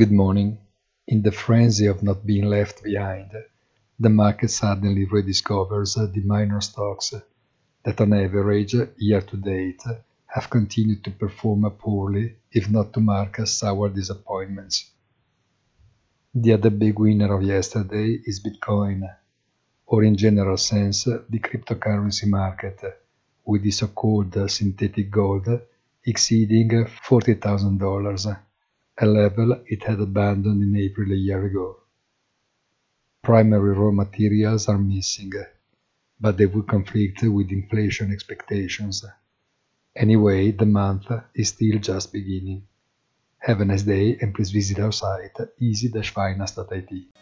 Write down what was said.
Good morning. In the frenzy of not being left behind, the market suddenly rediscovers the minor stocks that on average, year to date, have continued to perform poorly, if not to mark sour disappointments. The other big winner of yesterday is Bitcoin, or in general sense, the cryptocurrency market, with the so-called synthetic gold exceeding $40,000, a level it had abandoned in April a year ago. Primary raw materials are missing, but they will conflict with inflation expectations. Anyway, the month is still just beginning. Have a nice day and please visit our site easy-finance.it.